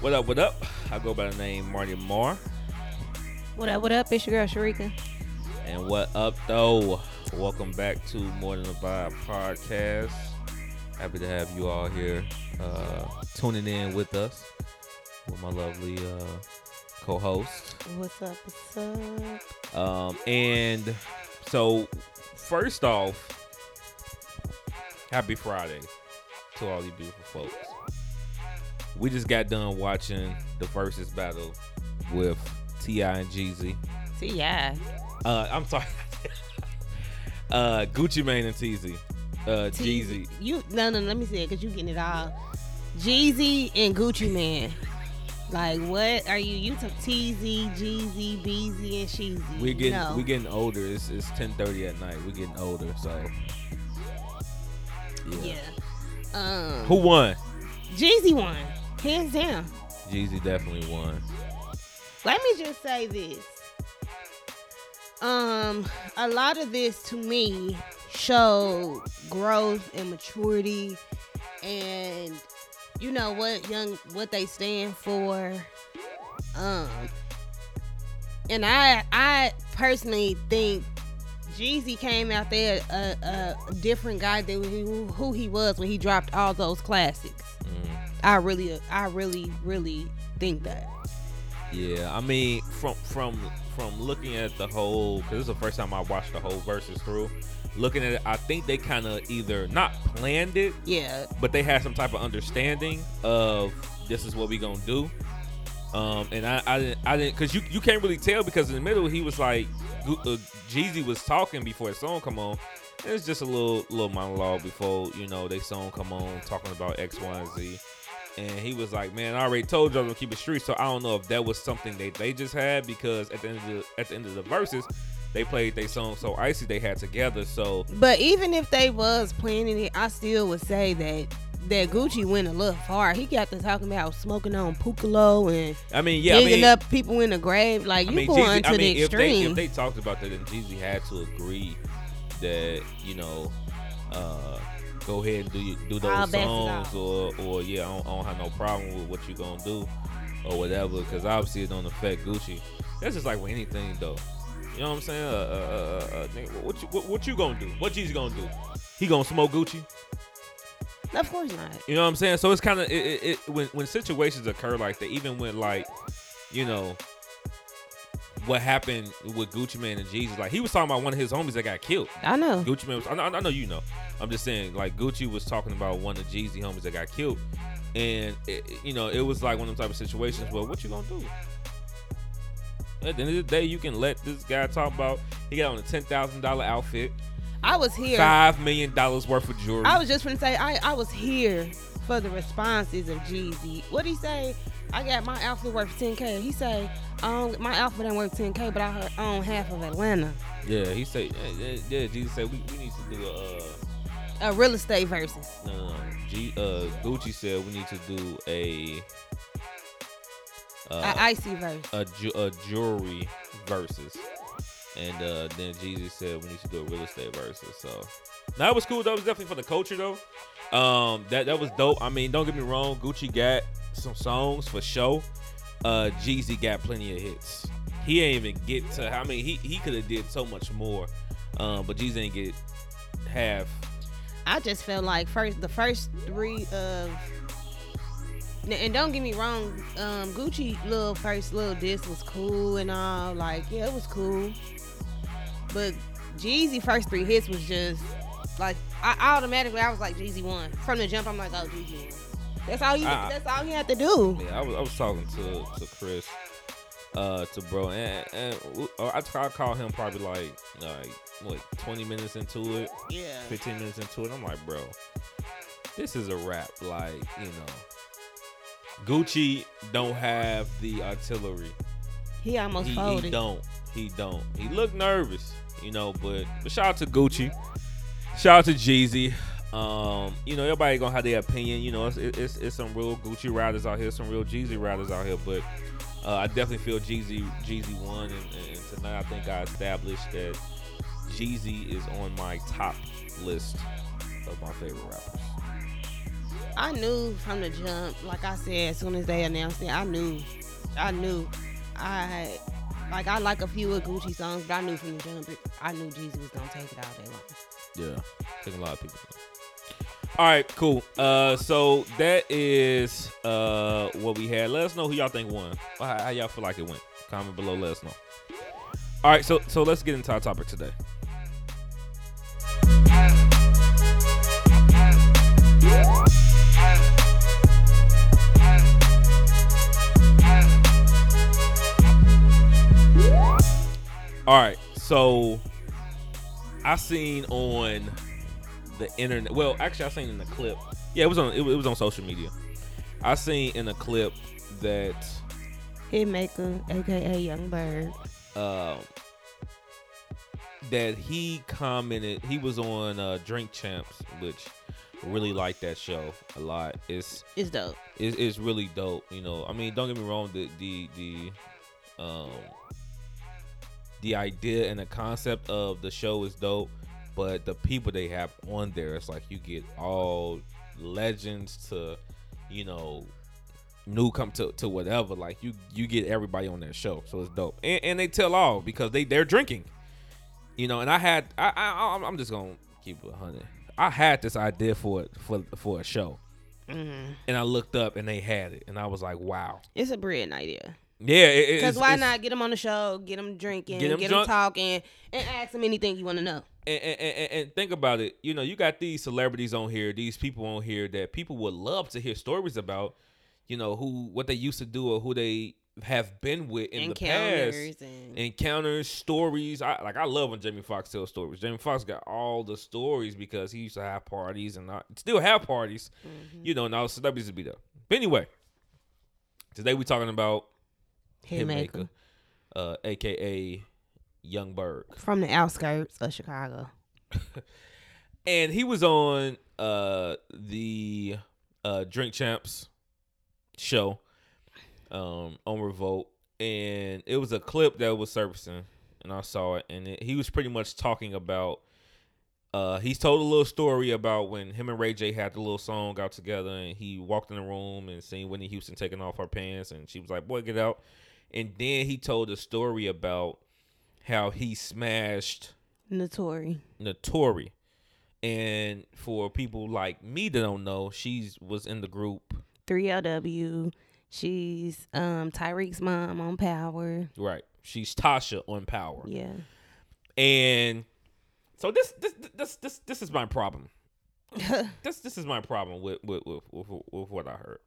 What up, what up? I go by the name Marty Moore. What up, it's your girl Sharika. And what up, though? Welcome back to More Than A Vibe Podcast. Happy to have you all here tuning in with us, with my lovely co-host. What's up, what's up? And so, first off, happy Friday to all you beautiful folks. We just got done watching the versus battle with T.I. and Jeezy. T.I. I'm sorry. Gucci Mane and T.I. Jeezy. You no. Let me say it because you getting it all. Jeezy and Gucci Mane. Like, what are you? You took T.I., Jeezy, Beezy, and Sheezy. We're getting older. It's 10:30 at night. We're getting older, so yeah. Who won? Jeezy won. Hands down. Jeezy definitely won. Let me just say this. A lot of this to me showed growth and maturity and you know what they stand for. And I personally think Jeezy came out there a different guy than who he was when he dropped all those classics. I really think that. Yeah, I mean, from looking at the whole, because this is the first time I watched the whole versus through. Looking at it, I think they kind of either not planned it, yeah, but they had some type of understanding of this is what we gonna do. And I didn't, cause you can't really tell because in the middle he was like, Jeezy was talking before his song come on. And it's just a little monologue before they song come on talking about X, Y, and Z. And he was like, man, I already told y'all to keep it street. So I don't know if that was something they just had because at the end of the verses, they played their song So Icy they had together. So, but even if they was planning it, I still would say that Gucci went a little far. He got to talking about smoking on Puccolo and digging up people in the grave. Like going to the extreme. If they talked about that, then Jeezy had to agree that go ahead and do those songs or yeah, I don't have no problem with what you gonna do or whatever, because obviously it don't affect Gucci. That's just like with anything though. You know what I'm saying? What you gonna do? What Jeezy gonna do? He gonna smoke Gucci? Of course not. You know what I'm saying? So it's kind of when situations occur like that, even when what happened with Gucci Mane and Jeezy. Like, he was talking about one of his homies that got killed. I know. Gucci Mane was... I know you know. I'm just saying, like, Gucci was talking about one of Jeezy homies that got killed. And, it was like one of them type of situations. Well, what you gonna do? At the end of the day, you can let this guy talk about... He got on a $10,000 outfit. I was here. $5 million worth of jewelry. I was just going to say, I was here for the responses of Jeezy. What'd he say? I got my outfit worth $10,000. He say... my outfit ain't worth $10,000, but I own half of Atlanta. Yeah, he said. Yeah, Jesus said we need to do a real estate versus. No. Gucci said we need to do a icy verse, a jewelry versus, and then Jesus said we need to do a real estate versus. So that was cool. That was definitely for the culture though. That was dope. I mean, don't get me wrong. Gucci got some songs for show. Jeezy got plenty of hits. He ain't even get to. I mean, he could have did so much more, but Jeezy ain't get half. I just felt like the first three of, and don't get me wrong, Gucci first little diss was cool and all. Like, yeah, it was cool, but Jeezy first three hits was just like I was like Jeezy won from the jump. I'm like, oh, Jeezy won. That's all he had to do. Yeah, I was talking to Chris, to bro, and I called him probably like 20 minutes into it. Yeah. 15 minutes into it. I'm like, bro, this is a wrap. Like, Gucci don't have the artillery. He almost folded. He don't. He looked nervous, but shout out to Gucci. Shout out to Jeezy. Everybody gonna have their opinion. It's some real Gucci riders out here, some real Jeezy riders out here. But I definitely feel Jeezy won, and tonight I think I established that Jeezy is on my top list of my favorite rappers. I knew from the jump, like I said, as soon as they announced it, I like a few of Gucci songs, but I knew from the jump, I knew Jeezy was gonna take it all day long. Yeah, took a lot of people. All right, cool. So that is what we had. Let us know who y'all think won. How y'all feel like it went? Comment below. Let us know. All right, so let's get into our topic today. All right, so I seen on the internet. Well, actually, I seen in the clip. Yeah, it was on social media. I seen in a clip that Hitmaker, aka Young Bird, that he commented. He was on Drink Champs, which really like that show a lot. It's dope. It's really dope. You know, I mean, don't get me wrong. The idea and the concept of the show is dope, but the people they have on there, it's like you get all legends to, you know, newcomers to whatever. Like you get everybody on that show, so it's dope. And they tell all because they're drinking, you know. And I'm just gonna keep it 100. I had this idea for a show, mm-hmm. and I looked up and they had it, and I was like, wow, it's a brilliant idea. Yeah, because why not get them on the show, get them drinking, get them talking, and ask them anything you want to know. And think about it. You know, you got these celebrities on here, these people on here that people would love to hear stories about. You know, what they used to do or who they have been with in the past. Encounters, stories. I love when Jamie Foxx tells stories. Jamie Foxx got all the stories because he used to have parties and still have parties. Mm-hmm. You know, and all the celebrities would be there. But anyway, today we're talking about Hitmaker, aka Young Bird, from the outskirts of Chicago, and he was on the Drink Champs show on Revolt, and it was a clip that was surfacing, and I saw it, and he was pretty much talking about. He's told a little story about when him and Ray J had the little song out together, and he walked in the room and seen Whitney Houston taking off her pants, and she was like, "Boy, get out." And then he told a story about how he smashed Noturi. And for people like me that don't know, she was in the group 3LW. She's Tyreek's mom on Power. Right. She's Tasha on Power. Yeah. And so this is my problem. This is my problem with what I heard.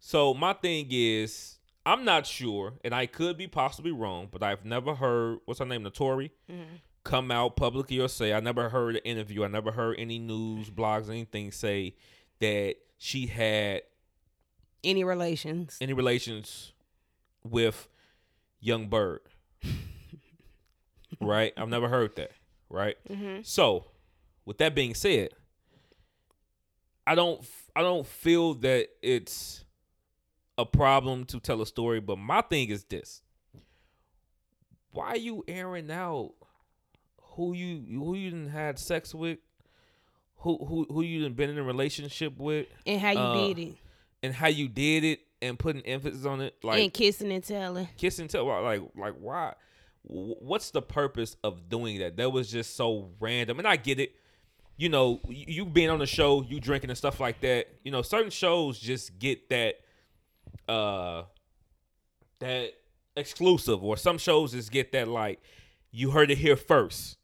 So my thing is, I'm not sure, and I could be possibly wrong, but I've never heard, what's her name, Noturi, mm-hmm. come out publicly or say, I never heard an interview, I never heard any news, blogs, anything say that she had any relations with Young Bird, right? I've never heard that, right? Mm-hmm. So, with that being said, I don't feel that it's a problem to tell a story, but my thing is this: why are you airing out who you done had sex with, who you done been in a relationship with, and how you did it, and putting emphasis on it, like and kissing and tell, like why? What's the purpose of doing that? That was just so random, and I get it. You know, you being on the show, you drinking and stuff like that. You know, certain shows just get that. That exclusive, or some shows just get that, like, you heard it here first,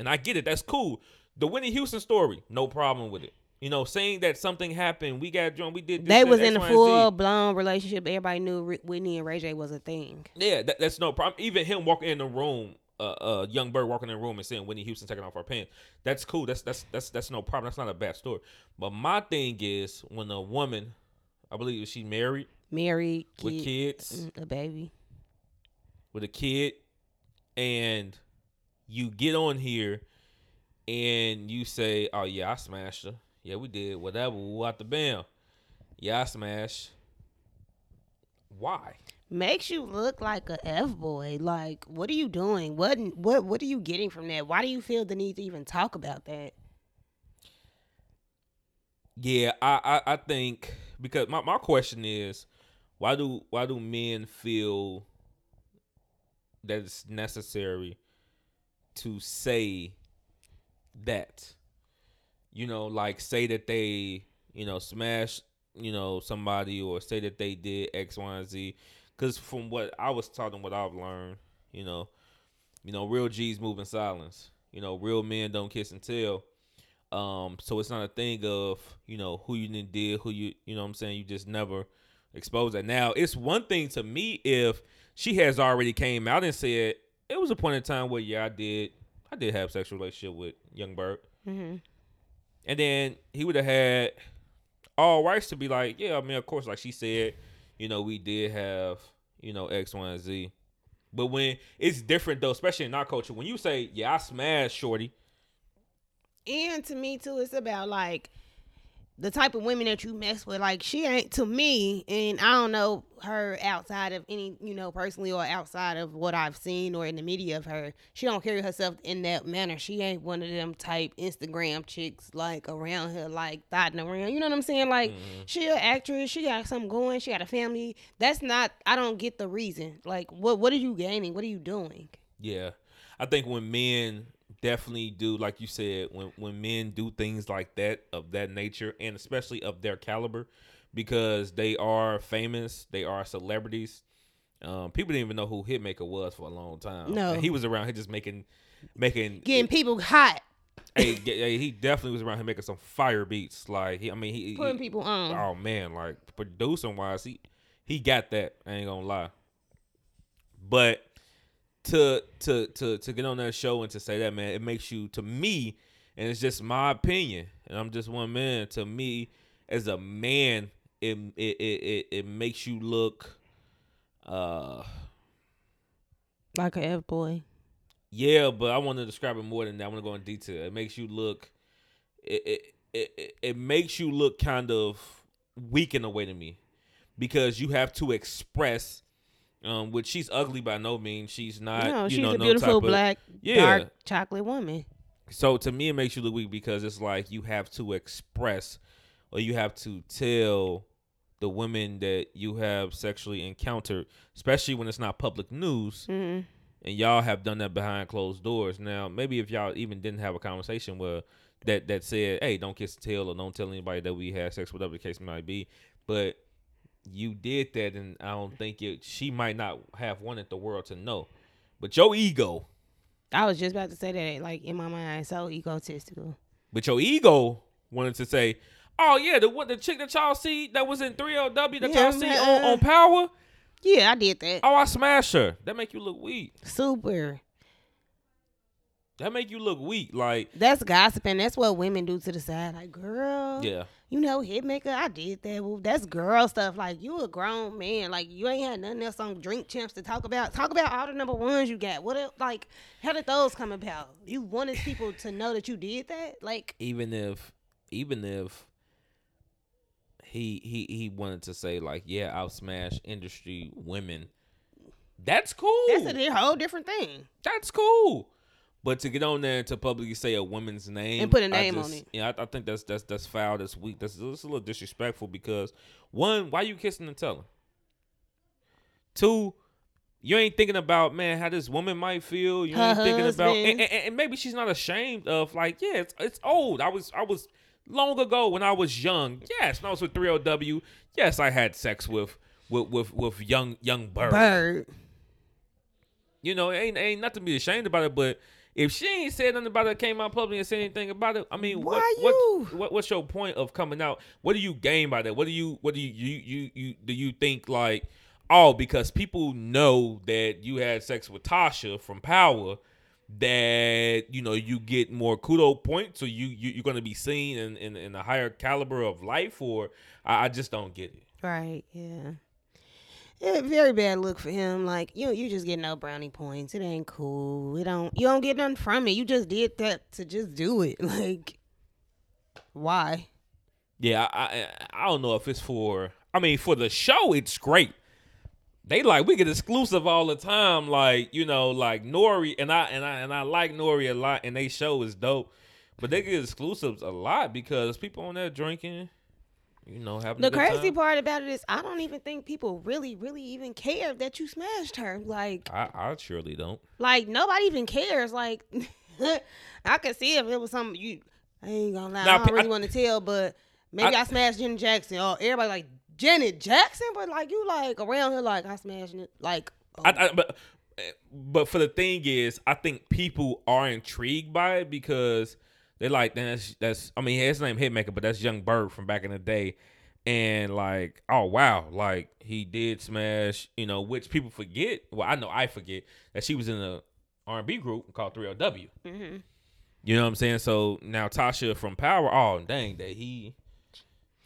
and I get it. That's cool. The Whitney Houston story, no problem with it. You know, saying that something happened, we got drunk, we did this. They was in a full blown relationship. Everybody knew Whitney and Ray J was a thing. Yeah, that's no problem. Even him walking in the room, Young Bird walking in the room and saying Whitney Houston taking off her pants. That's cool. That's no problem. That's not a bad story. But my thing is when a woman, I believe she married with kids, a baby with a kid, and you get on here and you say, oh yeah, I smashed her, yeah, we did whatever, we were out the bam, yeah, I smashed. Why? Makes you look like a f-boy. Like, what are you doing? What are you getting from that? Why do you feel the need to even talk about that? Yeah, I think because my question is, why do men feel that it's necessary to say that, you know, like say that they, you know, smashed, you know, somebody, or say that they did X, Y, and Z? Because from what I was taught and what I've learned, you know, real G's move in silence. You know, real men don't kiss and tell. So it's not a thing of, you know, who you didn't did, who you know what I'm saying, you just never expose that. Now, it's one thing to me if she has already came out and said, it was a point in time where, yeah, I did have a sexual relationship with Young Bird. Mm-hmm. And then he would have had all rights to be like, yeah, I mean, of course, like she said, you know, we did have, you know, X, Y, and Z. But when it's different, though, especially in our culture, when you say, yeah, I smashed Shorty. And to me, too, it's about, like, the type of women that you mess with. Like, she ain't, to me, and I don't know her outside of any, you know, personally or outside of what I've seen or in the media of her, she don't carry herself in that manner. She ain't one of them type Instagram chicks, like, around her, like, dotting around. You know what I'm saying? Like, mm-hmm. She an actress. She got something going. She got a family. That's not, I don't get the reason. Like, what are you gaining? What are you doing? Yeah. I think when men... definitely do, like you said, when men do things like that, of that nature, and especially of their caliber, because they are famous, they are celebrities. People didn't even know who Hitmaker was for a long time. No, and he was around here just getting people hot. Hey, he definitely was around here making some fire beats. Like, he putting people on. Oh man, like producing wise, he got that. I ain't gonna lie, but. To get on that show and to say that, man, it makes you, to me, and it's just my opinion, and I'm just one man. To me, as a man, it makes you look like an F boy. Yeah, but I want to describe it more than that. I want to go in detail. It makes you look it makes you look kind of weak in a way to me, because you have to express. Which she's ugly by no means. She's not. No, she's a beautiful black, dark chocolate woman. So to me, it makes you look weak, because it's like you have to express, or you have to tell the women that you have sexually encountered, especially when it's not public news. Mm-hmm. And y'all have done that behind closed doors. Now, maybe if y'all even didn't have a conversation where that said, hey, don't kiss the tail, or don't tell anybody that we had sex, whatever the case might be. But you did that, and I don't think she might not have wanted the world to know. But your ego. I was just about to say that, like, in my mind, so egotistical. But your ego wanted to say, oh, yeah, the chick that y'all see that was in 3LW that y'all see on Power? Yeah, I did that. Oh, I smashed her. That make you look weak. Super. That make you look weak. Like, that's gossiping. That's what women do to the side. Like, girl, yeah, you know, Hitmaker, I did that. Well, that's girl stuff. Like, you a grown man. Like, you ain't had nothing else on Drink Champs to talk about. Talk about all the number ones you got. What else, like, how did those come about? You wanted people to know that you did that? Like, even if he wanted to say, like, yeah, I'll smash industry women. That's cool. That's a whole different thing. That's cool. But to get on there and to publicly say a woman's name and put a name on it, yeah, I think that's foul. That's weak. That's a little disrespectful, because one, why you kissing and telling? Two, you ain't thinking about, man, how this woman might feel. You ain't thinking about, and maybe she's not ashamed of, like, yeah, it's old. I was long ago when I was young. Yes, when I was with 3LW. Yes, I had sex with young Bird. You know, ain't nothing to be ashamed about it, but. If she ain't said nothing about it, came out publicly and said anything about it, I mean, what's your point of coming out? What do you gain by that? What do you think, like, oh, because people know that you had sex with Tasha from Power, that, you know, you get more kudo points, or you're going to be seen in a higher caliber of life, or I just don't get it. Right. Yeah. Yeah, very bad look for him. Like, you just get no brownie points. It ain't cool. You don't get nothing from it. You just did that to just do it. Like, why? Yeah, I don't know if it's for the show, it's great. They like, we get exclusive all the time. Like, you know, like Nori, and I like Nori a lot, and they show is dope. But they get exclusives a lot because people on there drinking, you know, having a good time. The crazy part about it is I don't even think people really even care that you smashed her. Like I surely don't. Like nobody even cares. Like I could see if it was something you. I ain't gonna lie. Now, I don't really want to tell, but maybe I smashed Janet Jackson. Oh, everybody like Janet Jackson, but like you like around here like I smashed it. Like oh. But for the thing is, I think people are intrigued by it because they're like, that's I mean, his name Hitmaker, but that's Young Bird from back in the day. And like, oh, wow, like he did smash, you know, which people forget. Well, I know I forget that she was in an R&B group called 3LW. Mm-hmm. You know what I'm saying? So now Tasha from Power, oh, dang, that he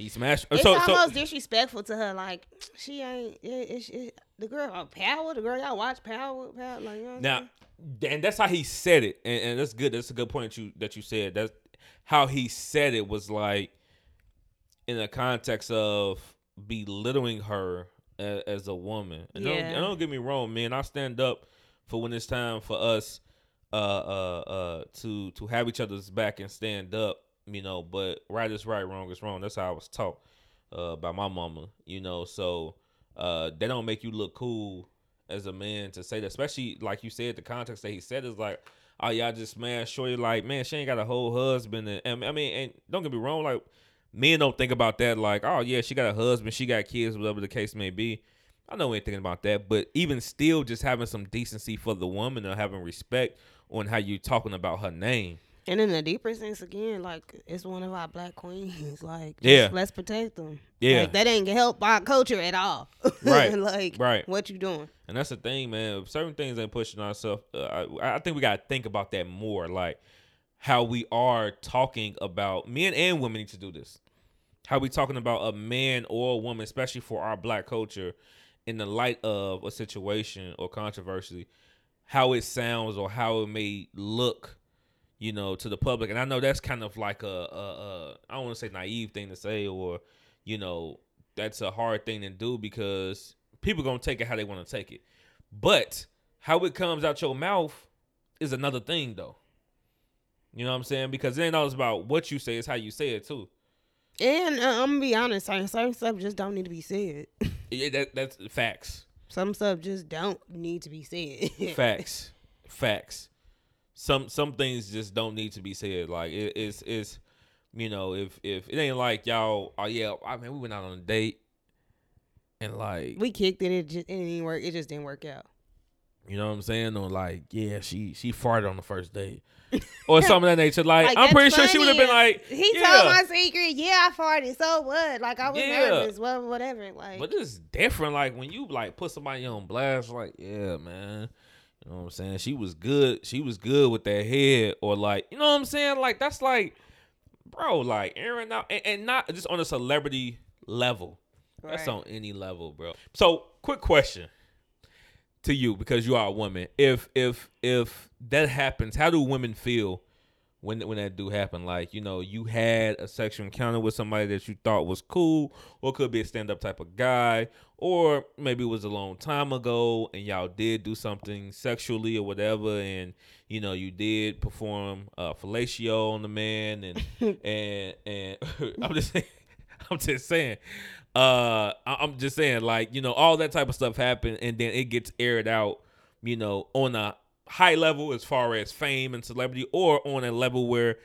smashed. It's almost disrespectful to her. Like, she ain't, the girl on Power, the girl y'all watch Power like, you know what now, and that's how he said it. And that's good. That's a good point that you said. That's how he said it was like in the context of belittling her as a woman. And don't get me wrong, man. I stand up for when it's time for us to have each other's back and stand up, you know, but right is right, wrong is wrong. That's how I was taught by my mama, you know, so they don't make you look cool as a man to say that, especially like you said, the context that he said is like, oh, y'all just smashed shorty, like, man, she ain't got a whole husband. And I mean, and don't get me wrong, like, men don't think about that, like, oh, yeah, she got a husband, she got kids, whatever the case may be. I know we ain't thinking about that, but even still just having some decency for the woman or having respect on how you talking about her name. And in the deeper sense, again, like, it's one of our black queens. Like, let's protect them. Yeah. Like, that ain't helped by culture at all. Right. Like, right. What you doing? And that's the thing, man. If certain things ain't pushing ourselves, I think we got to think about that more. Like, how we are talking about, men and women need to do this. How we talking about a man or a woman, especially for our black culture, in the light of a situation or controversy, how it sounds or how it may look, you know, to the public. And I know that's kind of like a I don't want to say naive thing to say, or, you know, that's a hard thing to do because people going to take it how they want to take it. But how it comes out your mouth is another thing, though. You know what I'm saying? Because it ain't always about what you say, it's how you say it, too. And I'm going to be honest, certain stuff just don't need to be said. Yeah, that's facts. Some stuff just don't need to be said. Facts. Some things just don't need to be said. Like it's you know, if it ain't like y'all, oh yeah, I mean we went out on a date and like we kicked it, it didn't work. It just didn't work out. You know what I'm saying? Or like, yeah, she farted on the first date. Or something of that nature. Like I'm pretty sure she would have been like, he told my secret. Yeah, I farted. So what? Like I was nervous. Well, whatever. Like, but it's different. Like when you like put somebody on blast. Like yeah, man. You know what I'm saying? She was good. She was good with that head. Or like, you know what I'm saying? Like that's like, bro. Like airing out and not just on a celebrity level. Right. That's on any level, bro. So quick question. To you, because you are a woman. If that happens, how do women feel when that do happen? Like, you know, you had a sexual encounter with somebody that you thought was cool, or could be a stand-up type of guy, or maybe it was a long time ago and y'all did do something sexually or whatever, and you know, you did perform fellatio on the man and and I'm just saying. I'm just saying, like, you know, all that type of stuff happened, and then it gets aired out, you know, on a high level as far as fame and celebrity, or on a level where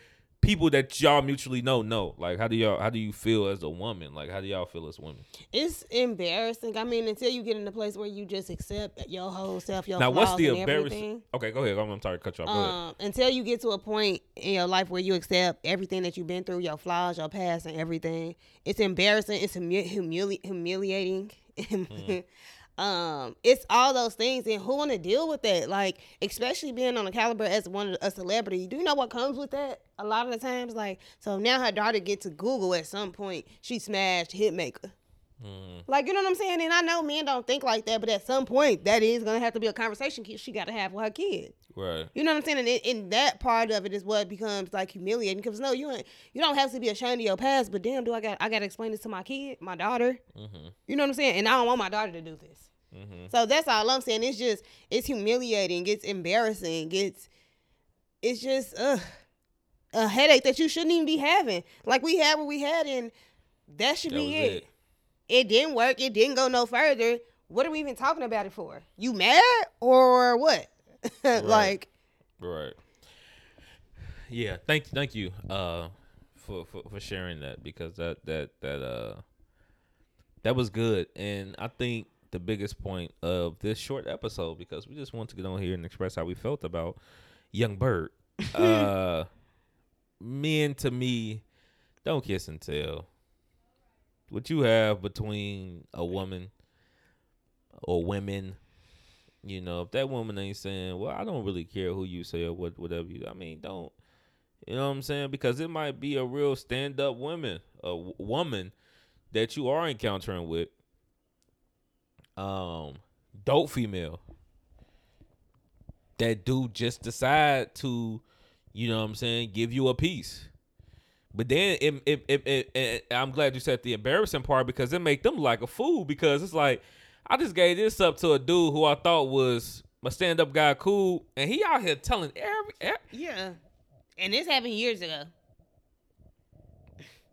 people that y'all mutually know. Like, how do you feel as a woman? Like, how do y'all feel as women? It's embarrassing. I mean, until you get in a place where you just accept your whole self, your flaws. Now, what's the embarrassing? Okay, go ahead. I'm sorry to cut you off. Go ahead. Until you get to a point in your life where you accept everything that you've been through, your flaws, your past, and everything. It's embarrassing. It's humiliating. Mm. It's all those things, and who want to deal with that? Like, especially being on a caliber as a celebrity. Do you know what comes with that? A lot of the times, like, so now her daughter gets to Google at some point. She smashed Hitmaker. Mm. Like, you know what I'm saying? And I know men don't think like that, but at some point, that is gonna have to be a conversation she got to have with her kid. Right. You know what I'm saying? And in that part of it is what becomes like humiliating, because no, you don't have to be ashamed of your past, but damn, do I got to explain this to my kid, my daughter? Mm-hmm. You know what I'm saying? And I don't want my daughter to do this. Mm-hmm. So that's all I'm saying. It's just, it's humiliating. It's embarrassing. It's just, a headache that you shouldn't even be having. Like we had what we had, and that should be it. It didn't work. It didn't go no further. What are we even talking about it for? You mad or what? Right. Like, right. Yeah. Thank you. For sharing that, because that was good. And I think the biggest point of this short episode, because we just want to get on here and express how we felt about Young Bird. Men, to me, don't kiss and tell. What you have between a woman or women, you know, if that woman ain't saying, well, I don't really care who you say or whatever you, I mean, don't. You know what I'm saying? Because it might be a real stand-up woman, a woman that you are encountering with. Dope female. That dude just decide to, you know what I'm saying, give you a piece. But then it, I'm glad you said the embarrassing part, because it make them like a fool, because it's like, I just gave this up to a dude who I thought was my stand-up guy, cool, and he out here telling every yeah. And this happened years ago.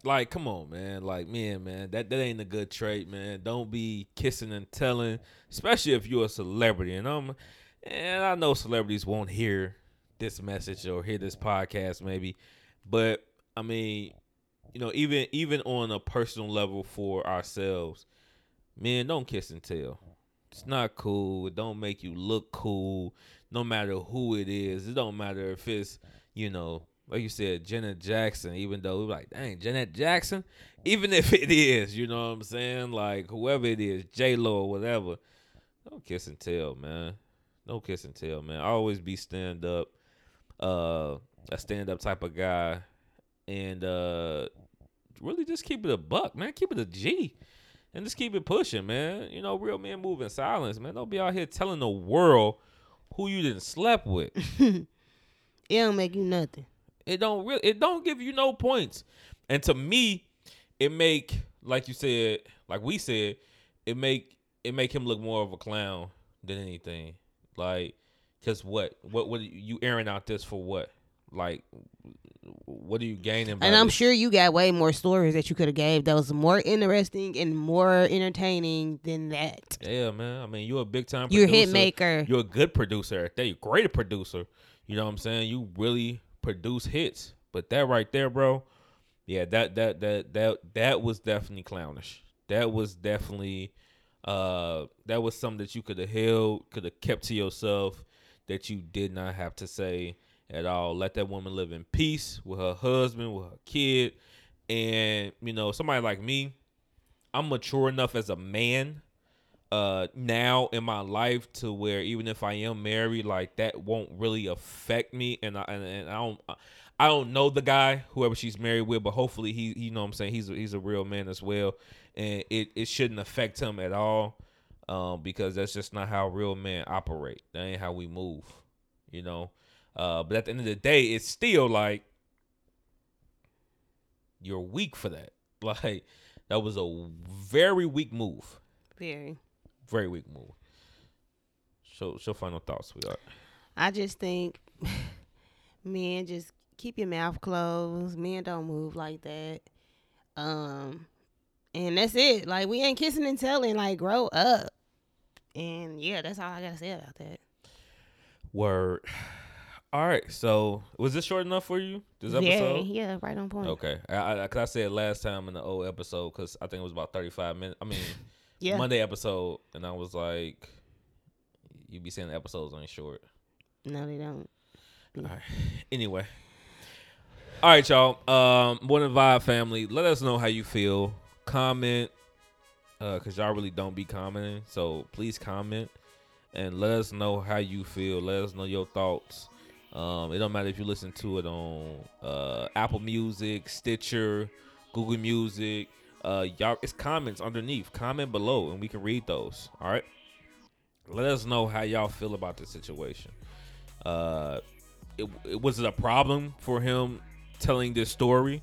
Like, come on, man. Like, man, that ain't a good trait, man. Don't be kissing and telling, especially if you're a celebrity. And I know celebrities won't hear this message or hear this podcast maybe. But, I mean, you know, even on a personal level for ourselves, man, don't kiss and tell. It's not cool. It don't make you look cool, no matter who it is. It don't matter if it's, you know, like you said, Janet Jackson, even though we're like, dang, Janet Jackson, even if it is, you know what I'm saying? Like, whoever it is, J-Lo or whatever, don't kiss and tell, man. No kiss and tell, man. I always be stand up, a stand up type of guy, and really just keep it a buck, man. Keep it a G, and just keep it pushing, man. You know, real men move in silence, man. Don't be out here telling the world who you didn't slept with. It don't make you nothing. It don't give you no points. And to me, it make, like you said, like we said, it make him look more of a clown than anything. Like, cause what are you airing out this for? What? Like, what are you gaining by And I'm sure you got way more stories that you could have gave that was more interesting and more entertaining than that. Yeah, man. I mean, you're a big time producer. You're a hitmaker. You're a good producer. You're a great producer. You know what I'm saying? You really produce hits. But that right there, bro, yeah, that was definitely clownish. That was definitely that was something that you could have held, could have kept to yourself, that you did not have to say at all. Let that woman live in peace with her husband, with her kid. And, you know, somebody like me, I'm mature enough as a man now in my life to where even if I am married, like, that won't really affect me, and I don't know the guy, whoever she's married with, but hopefully he, you know what I'm saying, he's a real man as well, and it shouldn't affect him at all, because that's just not how real men operate. That ain't how we move, you know. But at the end of the day, it's still like you're weak for that. Like, that was a very weak move. Very weak move. So final thoughts, sweetheart. I just think, men, just keep your mouth closed. Men don't move like that. And that's it. Like, we ain't kissing and telling. Like, grow up. And yeah, that's all I gotta say about that. Word. All right. So was this short enough for you? This episode? Yeah, right on point. Okay. Cause I said last time in the old episode, cause I think it was about 35 minutes. I mean. Yeah. Monday episode, and I was like, you be saying the episodes ain't short. No, they don't. All right. Anyway. All right, y'all. More Than A Vibe family, let us know how you feel. Comment, because y'all really don't be commenting. So please comment and let us know how you feel. Let us know your thoughts. It don't matter if you listen to it on Apple Music, Stitcher, Google Music. Y'all, it's comments underneath. Comment below, and we can read those. All right. Let us know how y'all feel about this situation. Was it a problem for him telling this story?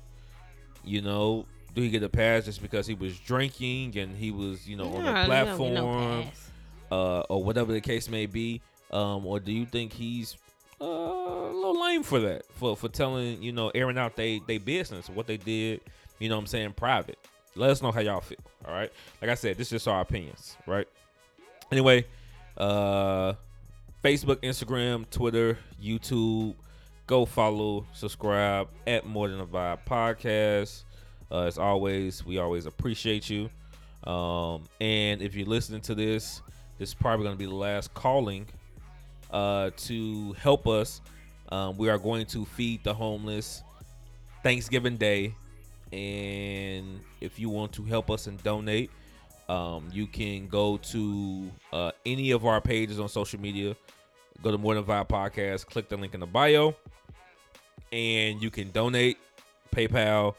You know, do he get a pass just because he was drinking and he was, you know, on the platform, or whatever the case may be? Or do you think he's a little lame for that, for telling, you know, airing out they business, what they did, you know what I'm saying, private. Let us know how y'all feel, all right? Like I said, this is just our opinions, right? Anyway, Facebook, Instagram, Twitter, YouTube, go follow, subscribe at More Than A Vibe Podcast. As always, we always appreciate you. And if you're listening to this, this is probably going to be the last calling to help us. We are going to feed the homeless Thanksgiving Day. And if you want to help us and donate, you can go to any of our pages on social media. Go to More Than A Vibe Podcast, click the link in the bio, and you can donate. PayPal,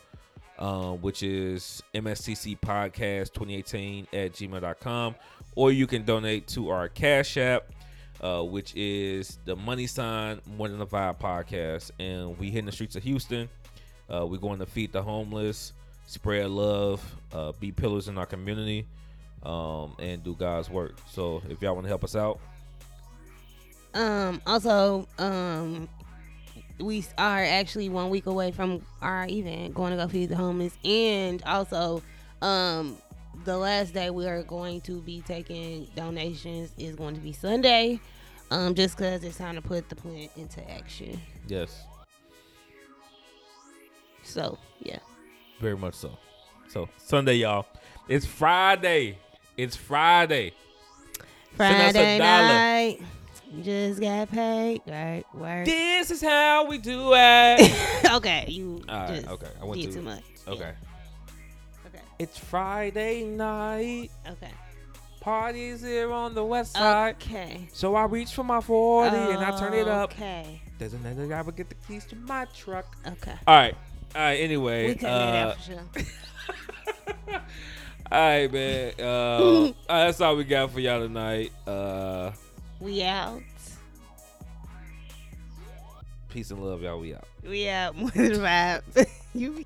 which is mstcpodcast2018@gmail.com, or you can donate to our Cash App, which is the # More Than A Vibe Podcast. And we hitting the streets of Houston. We're going to feed the homeless, spread love, be pillars in our community, and do God's work. So if y'all want to help us out. Also, we are actually 1 week away from our event, going to go feed the homeless. And also, the last day we are going to be taking donations is going to be Sunday, just because it's time to put the plan into action. Yes. So, yeah. Very much so. So, Sunday, y'all. It's Friday. It's Friday. Friday night. Just got paid, right? Work. This is how we do it. Okay, you right, just okay. I went did too much. Okay. Yeah. Okay. It's Friday night. Okay. Parties here on the west side. Okay. So I reach for my 40 and I turn it up. Okay. Doesn't matter if I would get the keys to my truck. Okay. All right. Anyway. We cut that out for sure. All right, man. That's all we got for y'all tonight. We out. Peace and love, y'all. We out. More than a vibe.